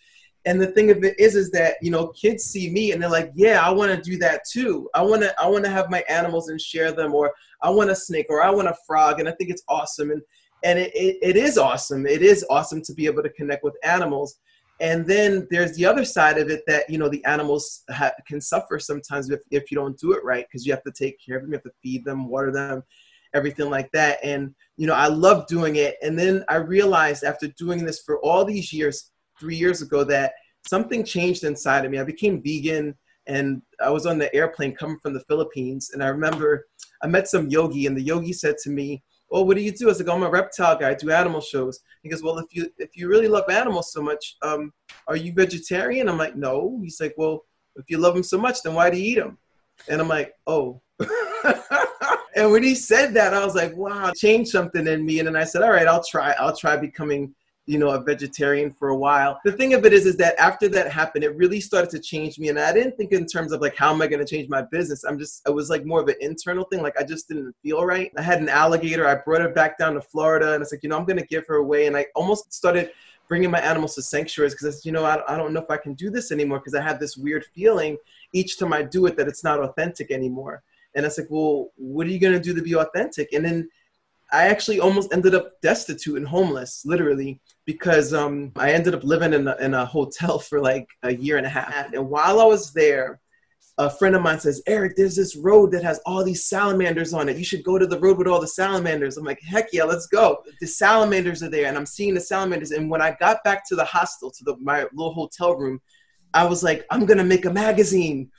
And the thing of it is, is that, you know, kids see me and they're like, yeah, I want to do that too. I want to, I want to have my animals and share them, or I want a snake, or I want a frog. And I think it's awesome. And, and it, it, it is awesome. It is awesome to be able to connect with animals. And then there's the other side of it that, you know, the animals ha- can suffer sometimes if, if you don't do it right, because you have to take care of them, you have to feed them, water them. everything like that. And, you know, I loved doing it. And then I realized after doing this for all these years, three years ago, that something changed inside of me. I became vegan, and I was on the airplane coming from the Philippines. And I remember I met some yogi, and the yogi said to me, "Oh, what do you do?" I was like, "I'm a reptile guy. I do animal shows." He goes, "Well, if you if you really love animals so much, um, are you vegetarian?" I'm like, "No." He's like, "Well, if you love them so much, then why do you eat them?" And I'm like, "Oh." And when he said that, I was like, "Wow!" It changed something in me. And then I said, "All right, I'll try. I'll try becoming, you know, a vegetarian for a while." The thing of it is, is that after that happened, it really started to change me. And I didn't think in terms of like, how am I going to change my business? I'm just, it was like more of an internal thing. Like I just didn't feel right. I had an alligator. I brought her back down to Florida, and it's like, you know, I'm going to give her away. And I almost started bringing my animals to sanctuaries because I said, you know, I, I don't know if I can do this anymore, because I have this weird feeling each time I do it that it's not authentic anymore. And I was like, well, what are you going to do to be authentic? And then I actually almost ended up destitute and homeless, literally, because um, I ended up living in a, in a hotel for like a year and a half. And while I was there, a friend of mine says, "Eric, there's this road that has all these salamanders on it. You should go to the road with all the salamanders." I'm like, "Heck yeah, let's go." The salamanders are there, and I'm seeing the salamanders. And when I got back to the hostel, to the, my little hotel room, I was like, I'm going to make a magazine.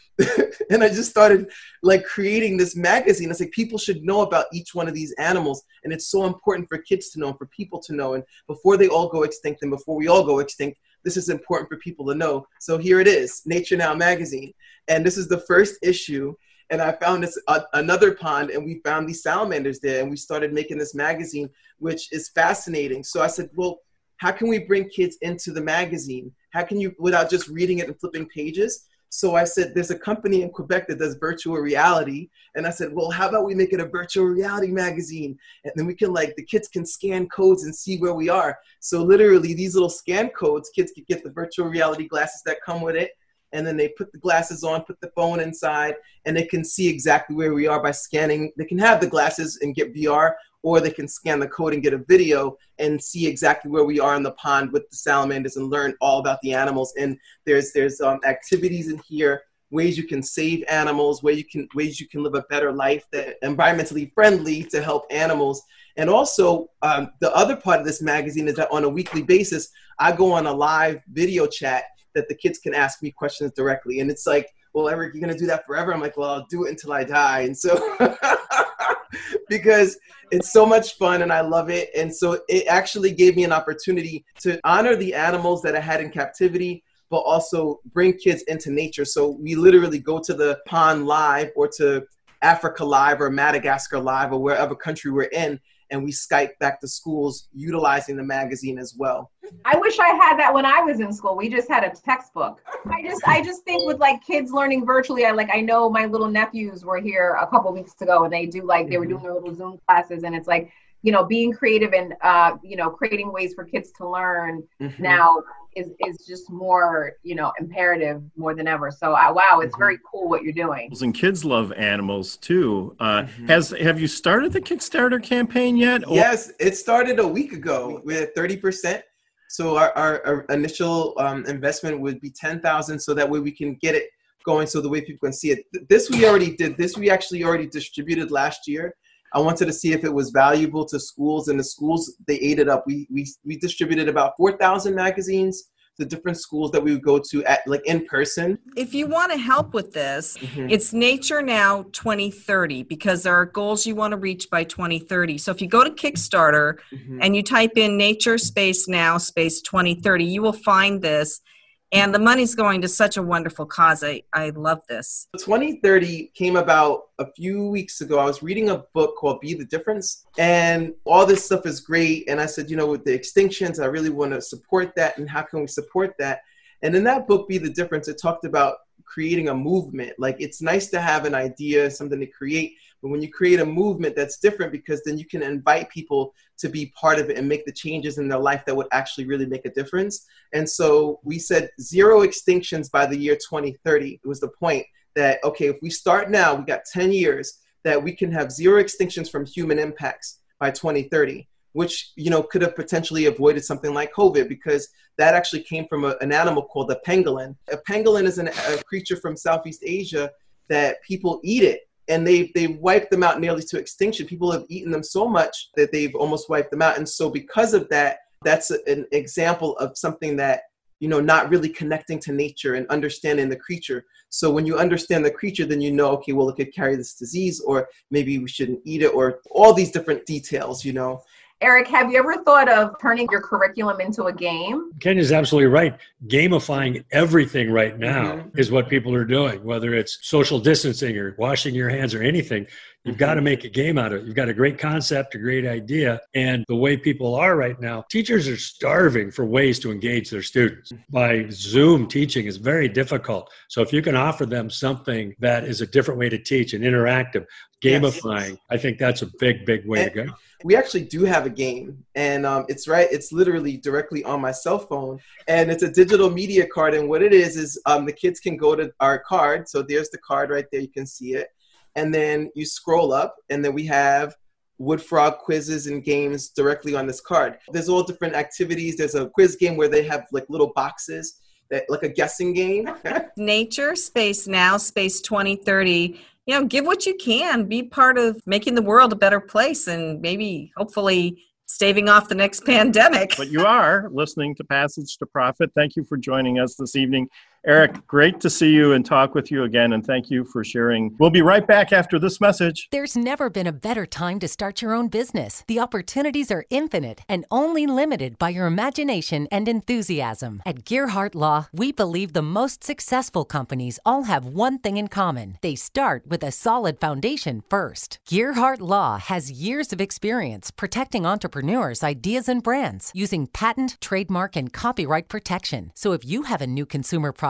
And I just started like creating this magazine. It's like, people should know about each one of these animals. And it's so important for kids to know, and for people to know. And before they all go extinct, and before we all go extinct, this is important for people to know. So here it is, Nature Now magazine. And this is the first issue. And I found this uh, another pond, and we found these salamanders there. And we started making this magazine, which is fascinating. So I said, well, how can we bring kids into the magazine? How can you, without just reading it and flipping pages? So I said, there's a company in Quebec that does virtual reality. And I said, well, how about we make it a virtual reality magazine? And then we can like, the kids can scan codes and see where we are. So literally these little scan codes, kids could get the virtual reality glasses that come with it. And then they put the glasses on, put the phone inside, and they can see exactly where we are by scanning. They can have the glasses and get V R, or they can scan the code and get a video and see exactly where we are in the pond with the salamanders and learn all about the animals. And there's there's um, activities in here, ways you can save animals, where you can ways you can live a better life that are environmentally friendly to help animals. And also um, the other part of this magazine is that on a weekly basis, I go on a live video chat that the kids can ask me questions directly. And it's like, well, Eric, you're going to do that forever? I'm like, well, I'll do it until I die. And so... because it's so much fun and I love it. And so it actually gave me an opportunity to honor the animals that I had in captivity, but also bring kids into nature. So we literally go to the pond live, or to Africa Live, or Madagascar Live, or wherever country we're in. And we Skype back to schools utilizing the magazine as well. I wish I had that when I was in school. We just had a textbook. I just I just think with like kids learning virtually, I like I know my little nephews were here a couple weeks ago, and they do like, they were doing their little Zoom classes, and it's like, you know, being creative and uh, you know, creating ways for kids to learn mm-hmm. now is is just more, you know, imperative more than ever. So uh, wow, it's mm-hmm. very cool what you're doing. And kids love animals too. Uh, mm-hmm. Has have you started the Kickstarter campaign yet? Or- yes, it started a week ago. We're at thirty percent. So our, our, our initial um, investment would be ten thousand dollars, so that way we can get it going, so the way people can see it. This we already did. This we actually already distributed last year. I wanted to see if it was valuable to schools, and the schools, they ate it up. We we, we distributed about four thousand magazines to different schools that we would go to at like in person. If you want to help with this, mm-hmm. it's Nature Now twenty thirty, because there are goals you want to reach by twenty thirty. So if you go to Kickstarter mm-hmm. and you type in Nature Space Now Space twenty thirty, you will find this. And the money's going to such a wonderful cause. I, I love this. twenty thirty came about a few weeks ago. I was reading a book called Be the Difference, and all this stuff is great. And I said, you know, with the extinctions, I really want to support that. And how can we support that? And in that book, Be the Difference, it talked about creating a movement. Like, it's nice to have an idea, something to create, but when you create a movement, that's different, because then you can invite people to be part of it and make the changes in their life that would actually really make a difference. And so we said zero extinctions by the year twenty thirty. It was the point that, okay, if we start now, we got ten years that we can have zero extinctions from human impacts by twenty thirty, which, you know, could have potentially avoided something like COVID, because that actually came from a, an animal called the pangolin. A pangolin is an, a creature from Southeast Asia that people eat it. and they, they wiped them out nearly to extinction. People have eaten them so much that they've almost wiped them out. And so because of that, that's a, an example of something that, you know, not really connecting to nature and understanding the creature. So when you understand the creature, then you know, okay, well, it could carry this disease, or maybe we shouldn't eat it, or all these different details, you know. Erik, have you ever thought of turning your curriculum into a game? Kenya's absolutely right. Gamifying everything right now mm-hmm. is what people are doing, whether it's social distancing or washing your hands or anything. You've got to make a game out of it. You've got a great concept, a great idea. And the way people are right now, teachers are starving for ways to engage their students. By Zoom teaching is very difficult. So if you can offer them something that is a different way to teach and interactive, gamifying, yes. I think that's a big, big way and to go. We actually do have a game. And um, it's right. It's literally directly on my cell phone. And it's a digital media card. And what it is, is um, the kids can go to our card. So there's the card right there. You can see it. And then you scroll up, and then we have wood frog quizzes and games directly on this card. There's all different activities. There's a quiz game where they have like little boxes, that like a guessing game. Nature, space now, space twenty thirty. You know, give what you can. Be part of making the world a better place, and maybe, hopefully, staving off the next pandemic. But you are listening to Passage to Profit. Thank you for joining us this evening. Erik, great to see you and talk with you again, and thank you for sharing. We'll be right back after this message. There's never been a better time to start your own business. The opportunities are infinite and only limited by your imagination and enthusiasm. At Gearhart Law, we believe the most successful companies all have one thing in common. They start with a solid foundation first. Gearhart Law has years of experience protecting entrepreneurs, ideas, and brands using patent, trademark, and copyright protection. So if you have a new consumer product,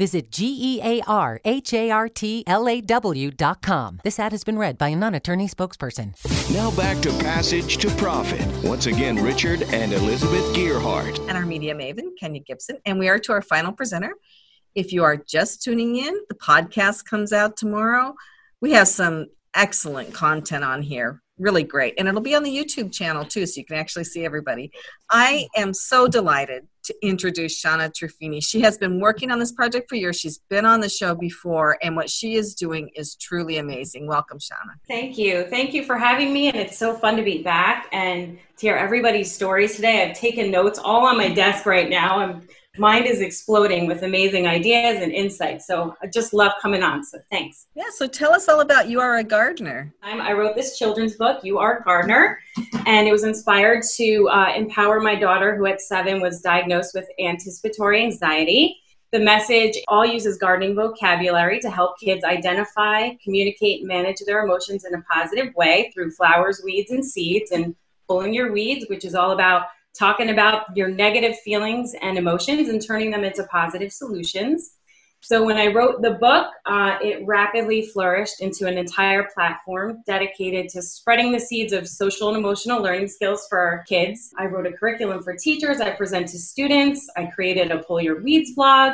Visit G E A R H A R T L A W dot com. This ad has been read by a non-attorney spokesperson. Now back to Passage to Profit. Once again, Richard and Elizabeth Gearhart. And our media maven, Kenya Gibson. And we are to our final presenter. If you are just tuning in, the podcast comes out tomorrow. We have some excellent content on here. Really great. And it'll be on the YouTube channel too, so you can actually see everybody. I am so delighted to introduce Shanna Truffini. She has been working on this project for years. She's been on the show before, and what she is doing is truly amazing. Welcome, Shanna. Thank you. Thank you for having me, and it's so fun to be back and to hear everybody's stories today. I've taken notes all on my desk right now. I'm Mind is exploding with amazing ideas and insights. So I just love coming on. So thanks. Yeah. So tell us all about You Are a Gardener. I'm, I wrote this children's book, You Are a Gardener, and it was inspired to uh, empower my daughter, who at seven was diagnosed with anticipatory anxiety. The message all uses gardening vocabulary to help kids identify, communicate, manage their emotions in a positive way through flowers, weeds, and seeds, and pulling your weeds, which is all about talking about your negative feelings and emotions and turning them into positive solutions. So when I wrote the book, uh, it rapidly flourished into an entire platform dedicated to spreading the seeds of social and emotional learning skills for our kids. I wrote a curriculum for teachers. I present to students. I created a Pull Your Weeds blog.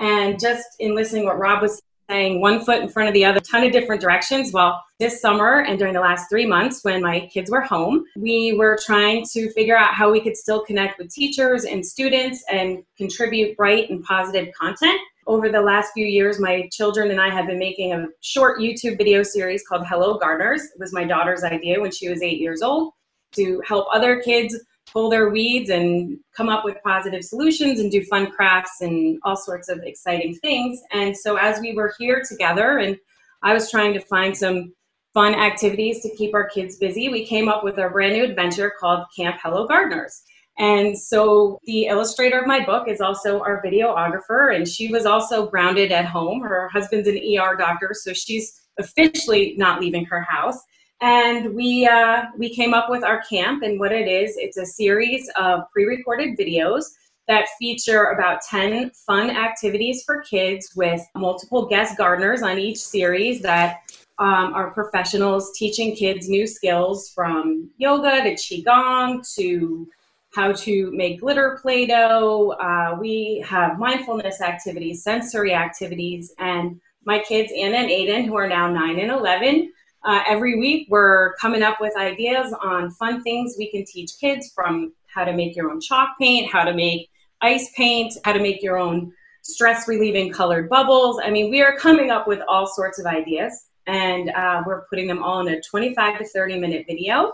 And just in listening to what Rob was saying, one foot in front of the other, a ton of different directions. Well, this summer and during the last three months when my kids were home, we were trying to figure out how we could still connect with teachers and students and contribute bright and positive content. Over the last few years, my children and I have been making a short YouTube video series called Hello Gardeners. It was my daughter's idea when she was eight years old to help other kids pull their weeds and come up with positive solutions and do fun crafts and all sorts of exciting things. And so as we were here together and I was trying to find some fun activities to keep our kids busy, we came up with a brand new adventure called Camp Hello Gardeners. And so the illustrator of my book is also our videographer, and she was also grounded at home. Her husband's an E R doctor, so she's officially not leaving her house. And we uh, we came up with our camp, and what it is, it's a series of pre-recorded videos that feature about ten fun activities for kids with multiple guest gardeners on each series that um, are professionals teaching kids new skills, from yoga to qigong to how to make glitter Play-Doh. Uh, we have mindfulness activities, sensory activities, and my kids, Anna and Aiden, who are now nine and eleven, uh, every week we're coming up with ideas on fun things we can teach kids, from how to make your own chalk paint, how to make ice paint, how to make your own stress-relieving colored bubbles. I mean, we are coming up with all sorts of ideas, and uh, we're putting them all in a twenty-five to thirty minute video.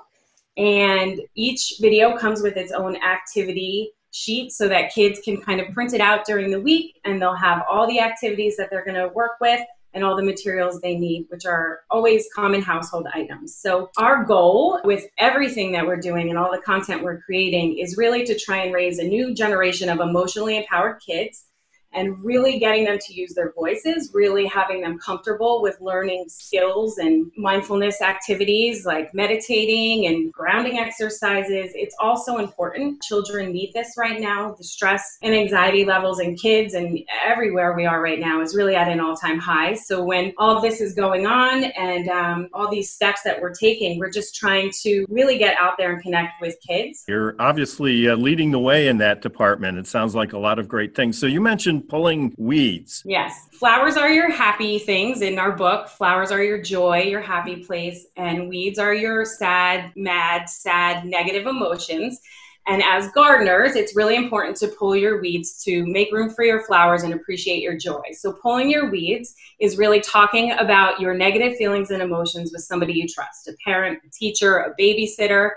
And each video comes with its own activity sheet so that kids can kind of print it out during the week, and they'll have all the activities that they're going to work with and all the materials they need, which are always common household items. So our goal with everything that we're doing and all the content we're creating is really to try and raise a new generation of emotionally empowered kids, and really getting them to use their voices, really having them comfortable with learning skills and mindfulness activities like meditating and grounding exercises. It's also important. Children need this right now. The stress and anxiety levels in kids and everywhere we are right now is really at an all-time high. So when all this is going on and um, all these steps that we're taking, we're just trying to really get out there and connect with kids. You're obviously uh, leading the way in that department. It sounds like a lot of great things. So you mentioned pulling weeds. Yes. Flowers are your happy things in our book. Flowers are your joy, your happy place, and weeds are your sad, mad, sad, negative emotions. And as gardeners, it's really important to pull your weeds to make room for your flowers and appreciate your joy. So pulling your weeds is really talking about your negative feelings and emotions with somebody you trust, a parent, a teacher, a babysitter.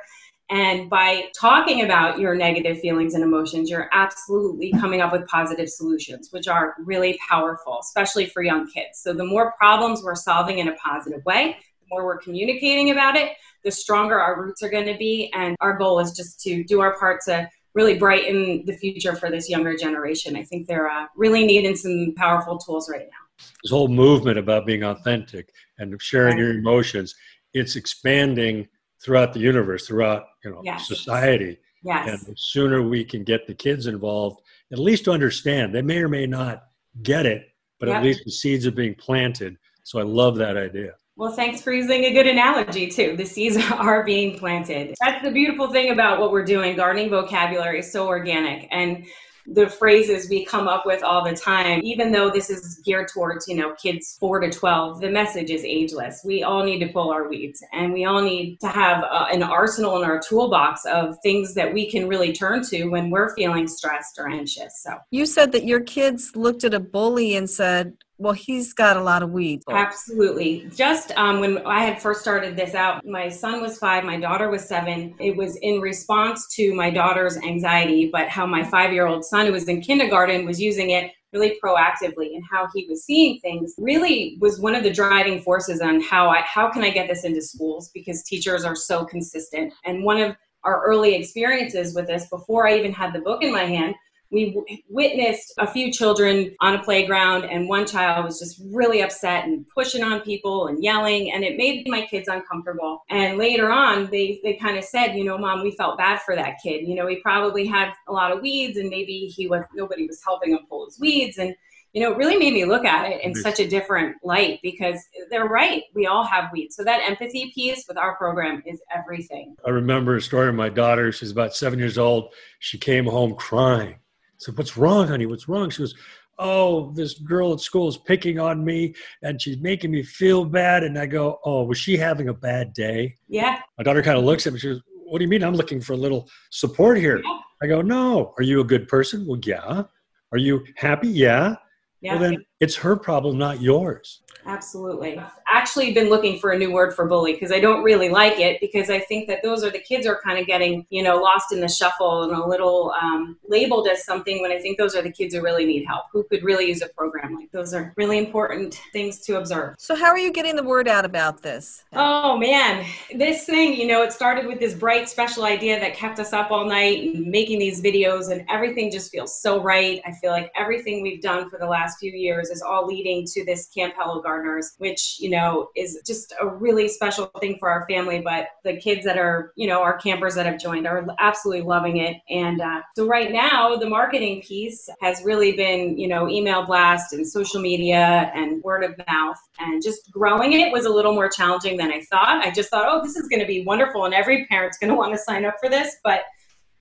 And by talking about your negative feelings and emotions, you're absolutely coming up with positive solutions, which are really powerful, especially for young kids. So the more problems we're solving in a positive way, the more we're communicating about it, the stronger our roots are going to be. And our goal is just to do our part to really brighten the future for this younger generation. I think they're uh, really needing some powerful tools right now. This whole movement about being authentic and sharing your emotions, it's expanding throughout the universe, throughout you know yes. society. Yes. And the sooner we can get the kids involved, at least to understand. They may or may not get it, but yep. at least the seeds are being planted. So I love that idea. Well, thanks for using a good analogy too. The seeds are being planted. That's the beautiful thing about what we're doing. Gardening vocabulary is so organic, and the phrases we come up with all the time, even though this is geared towards, you know, kids four to twelve, the message is ageless. We all need to pull our weeds, and we all need to have a, an arsenal in our toolbox of things that we can really turn to when we're feeling stressed or anxious. So you said that your kids looked at a bully and said, well, he's got a lot of weeds. Absolutely. Just um, when I had first started this out, my son was five, my daughter was seven. It was in response to my daughter's anxiety, but how my five-year-old son, who was in kindergarten, was using it really proactively, and how he was seeing things really was one of the driving forces on how I, how can I get this into schools, because teachers are so consistent. And one of our early experiences with this, before I even had the book in my hand, we witnessed a few children on a playground, and one child was just really upset and pushing on people and yelling, and it made my kids uncomfortable. And later on, they, they kind of said, you know, Mom, we felt bad for that kid. You know, he probably had a lot of weeds, and maybe he was, nobody was helping him pull his weeds. And, you know, it really made me look at it in such a different light, because they're right. We all have weeds. So that empathy piece with our program is everything. I remember a story of my daughter. She's about seven years old. She came home crying. I said, what's wrong, honey? What's wrong? She goes, oh, this girl at school is picking on me, and she's making me feel bad. And I go, oh, was she having a bad day? Yeah. My daughter kind of looks at me. She goes, what do you mean? I'm looking for a little support here. Yeah. I go, no. Are you a good person? Well, yeah. Are you happy? Yeah. Yeah. Well, then it's her problem, not yours. Absolutely. I've actually been looking for a new word for bully, because I don't really like it, because I think that those are the kids are kind of getting, you know, lost in the shuffle and a little um, labeled as something, when I think those are the kids who really need help, who could really use a program like those. Are really important things to observe. So how are you getting the word out about this? Oh, man, this thing, you know, it started with this bright special idea that kept us up all night and making these videos, and everything just feels so right. I feel like everything we've done for the last few years is all leading to this Camp Hello Gardeners, which, you know, is just a really special thing for our family. But the kids that are, you know, our campers that have joined are absolutely loving it. And uh, so right now, the marketing piece has really been, you know, email blast and social media and word of mouth. And just growing it was a little more challenging than I thought. I just thought, oh, this is going to be wonderful and every parent's going to want to sign up for this. But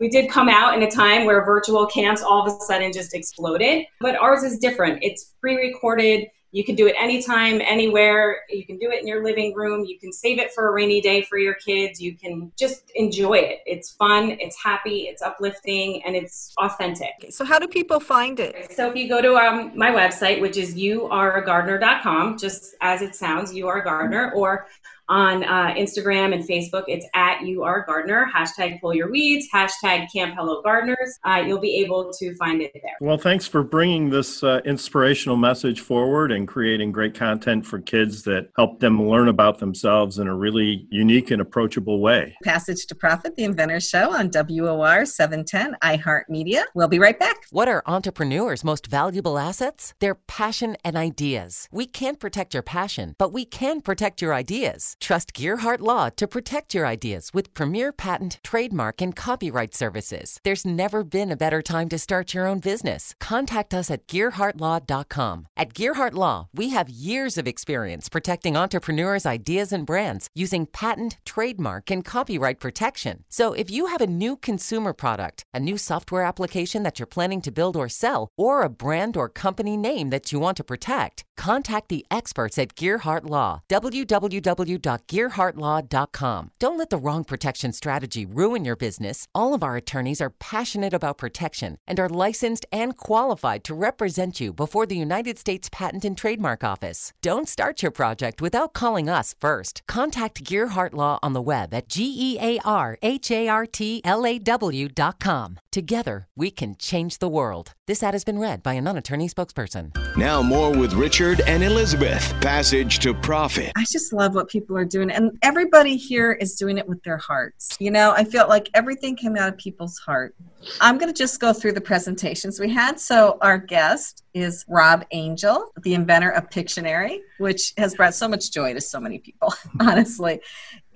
we did come out in a time where virtual camps all of a sudden just exploded. But ours is different. It's pre-recorded. You can do it anytime, anywhere. You can do it in your living room. You can save it for a rainy day for your kids. You can just enjoy it. It's fun, it's happy, it's uplifting, and it's authentic. So how do people find it? So if you go to um, my website, which is U R Gardener dot com, just as it sounds, URGardener, or on uh, Instagram and Facebook, it's at URGardener, hashtag pull your weeds, hashtag Camp Hello Gardeners. Uh, you'll be able to find it there. Well, thanks for bringing this uh, inspirational message forward and creating great content for kids that help them learn about themselves in a really unique and approachable way. Passage to Profit, The Inventor Show on W O R seven ten, iHeartMedia. We'll be right back. What are entrepreneurs' most valuable assets? Their passion and ideas. We can't protect your passion, but we can protect your ideas. Trust Gearhart Law to protect your ideas with premier patent, trademark, and copyright services. There's never been a better time to start your own business. Contact us at Gearhart Law dot com. At Gearhart Law, we have years of experience protecting entrepreneurs' ideas and brands using patent, trademark, and copyright protection. So if you have a new consumer product, a new software application that you're planning to build or sell, or a brand or company name that you want to protect, contact the experts at Gearhart Law, w w w dot gearhart law dot com. Don't let the wrong protection strategy ruin your business. All of our attorneys are passionate about protection and are licensed and qualified to represent you before the United States Patent and Trademark Office. Don't start your project without calling us first. Contact Gearhart Law on the web at G E A R H A R T L A W dot com. Together, we can change the world. This ad has been read by a non-attorney spokesperson. Now more with Richard and Elizabeth. Passage to Profit. I just love what people are doing. And everybody here is doing it with their hearts. You know, I feel like everything came out of people's heart. I'm going to just go through the presentations we had. So our guest is Rob Angel, the inventor of Pictionary, which has brought so much joy to so many people, honestly.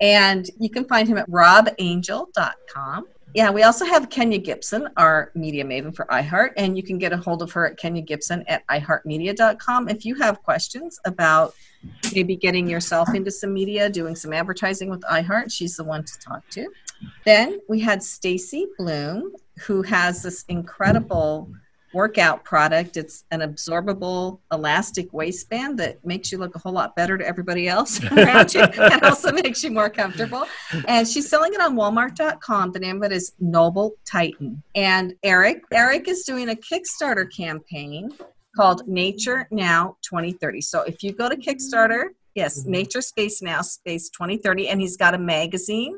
And you can find him at rob angel dot com. Yeah, we also have Kenya Gibson, our media maven for iHeart, and you can get a hold of her at Kenya Gibson at i heart media dot com. If you have questions about maybe getting yourself into some media, doing some advertising with iHeart, she's the one to talk to. Then we had Stacey Blume, who has this incredible workout product. It's an absorbable elastic waistband that makes you look a whole lot better to everybody else around you and also makes you more comfortable. And she's selling it on walmart dot com. The name of it is Noble Titan. And Erik, Erik is doing a Kickstarter campaign called Nature Now twenty thirty. So if you go to Kickstarter, yes, mm-hmm. Nature Space Now Space twenty thirty, and he's got a magazine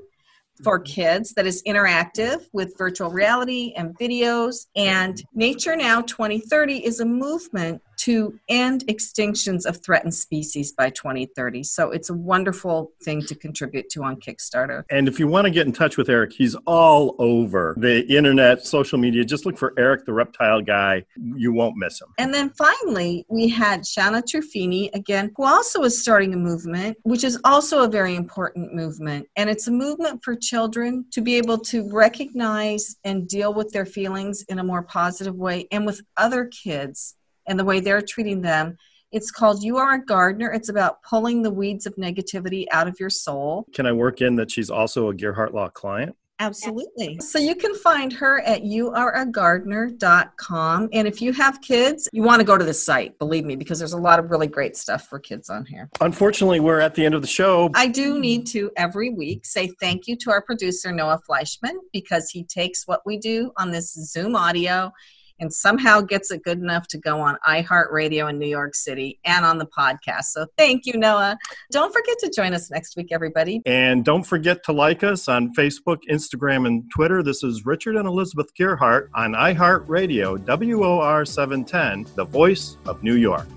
for kids that is interactive with virtual reality and videos. And Nature Now twenty thirty is a movement to end extinctions of threatened species by twenty thirty. So it's a wonderful thing to contribute to on Kickstarter. And if you want to get in touch with Erik, he's all over the internet, social media. Just look for Erik the Reptile Guy. You won't miss him. And then finally, we had Shanna Truffini, again, who also is starting a movement, which is also a very important movement. And it's a movement for children to be able to recognize and deal with their feelings in a more positive way and with other kids and the way they're treating them. It's called You Are a Gardener. It's about pulling the weeds of negativity out of your soul. Can I work in that she's also a Gearhart Law client? Absolutely. So you can find her at you are a gardener dot com. And if you have kids, you want to go to this site, believe me, because there's a lot of really great stuff for kids on here. Unfortunately, we're at the end of the show. I do need to, every week, say thank you to our producer, Noah Fleischman, because he takes what we do on this Zoom audio and somehow gets it good enough to go on iHeartRadio in New York City and on the podcast. So thank you, Noah. Don't forget to join us next week, everybody. And don't forget to like us on Facebook, Instagram, and Twitter. This is Richard and Elizabeth Gearhart on iHeartRadio, W O R seven ten, the voice of New York.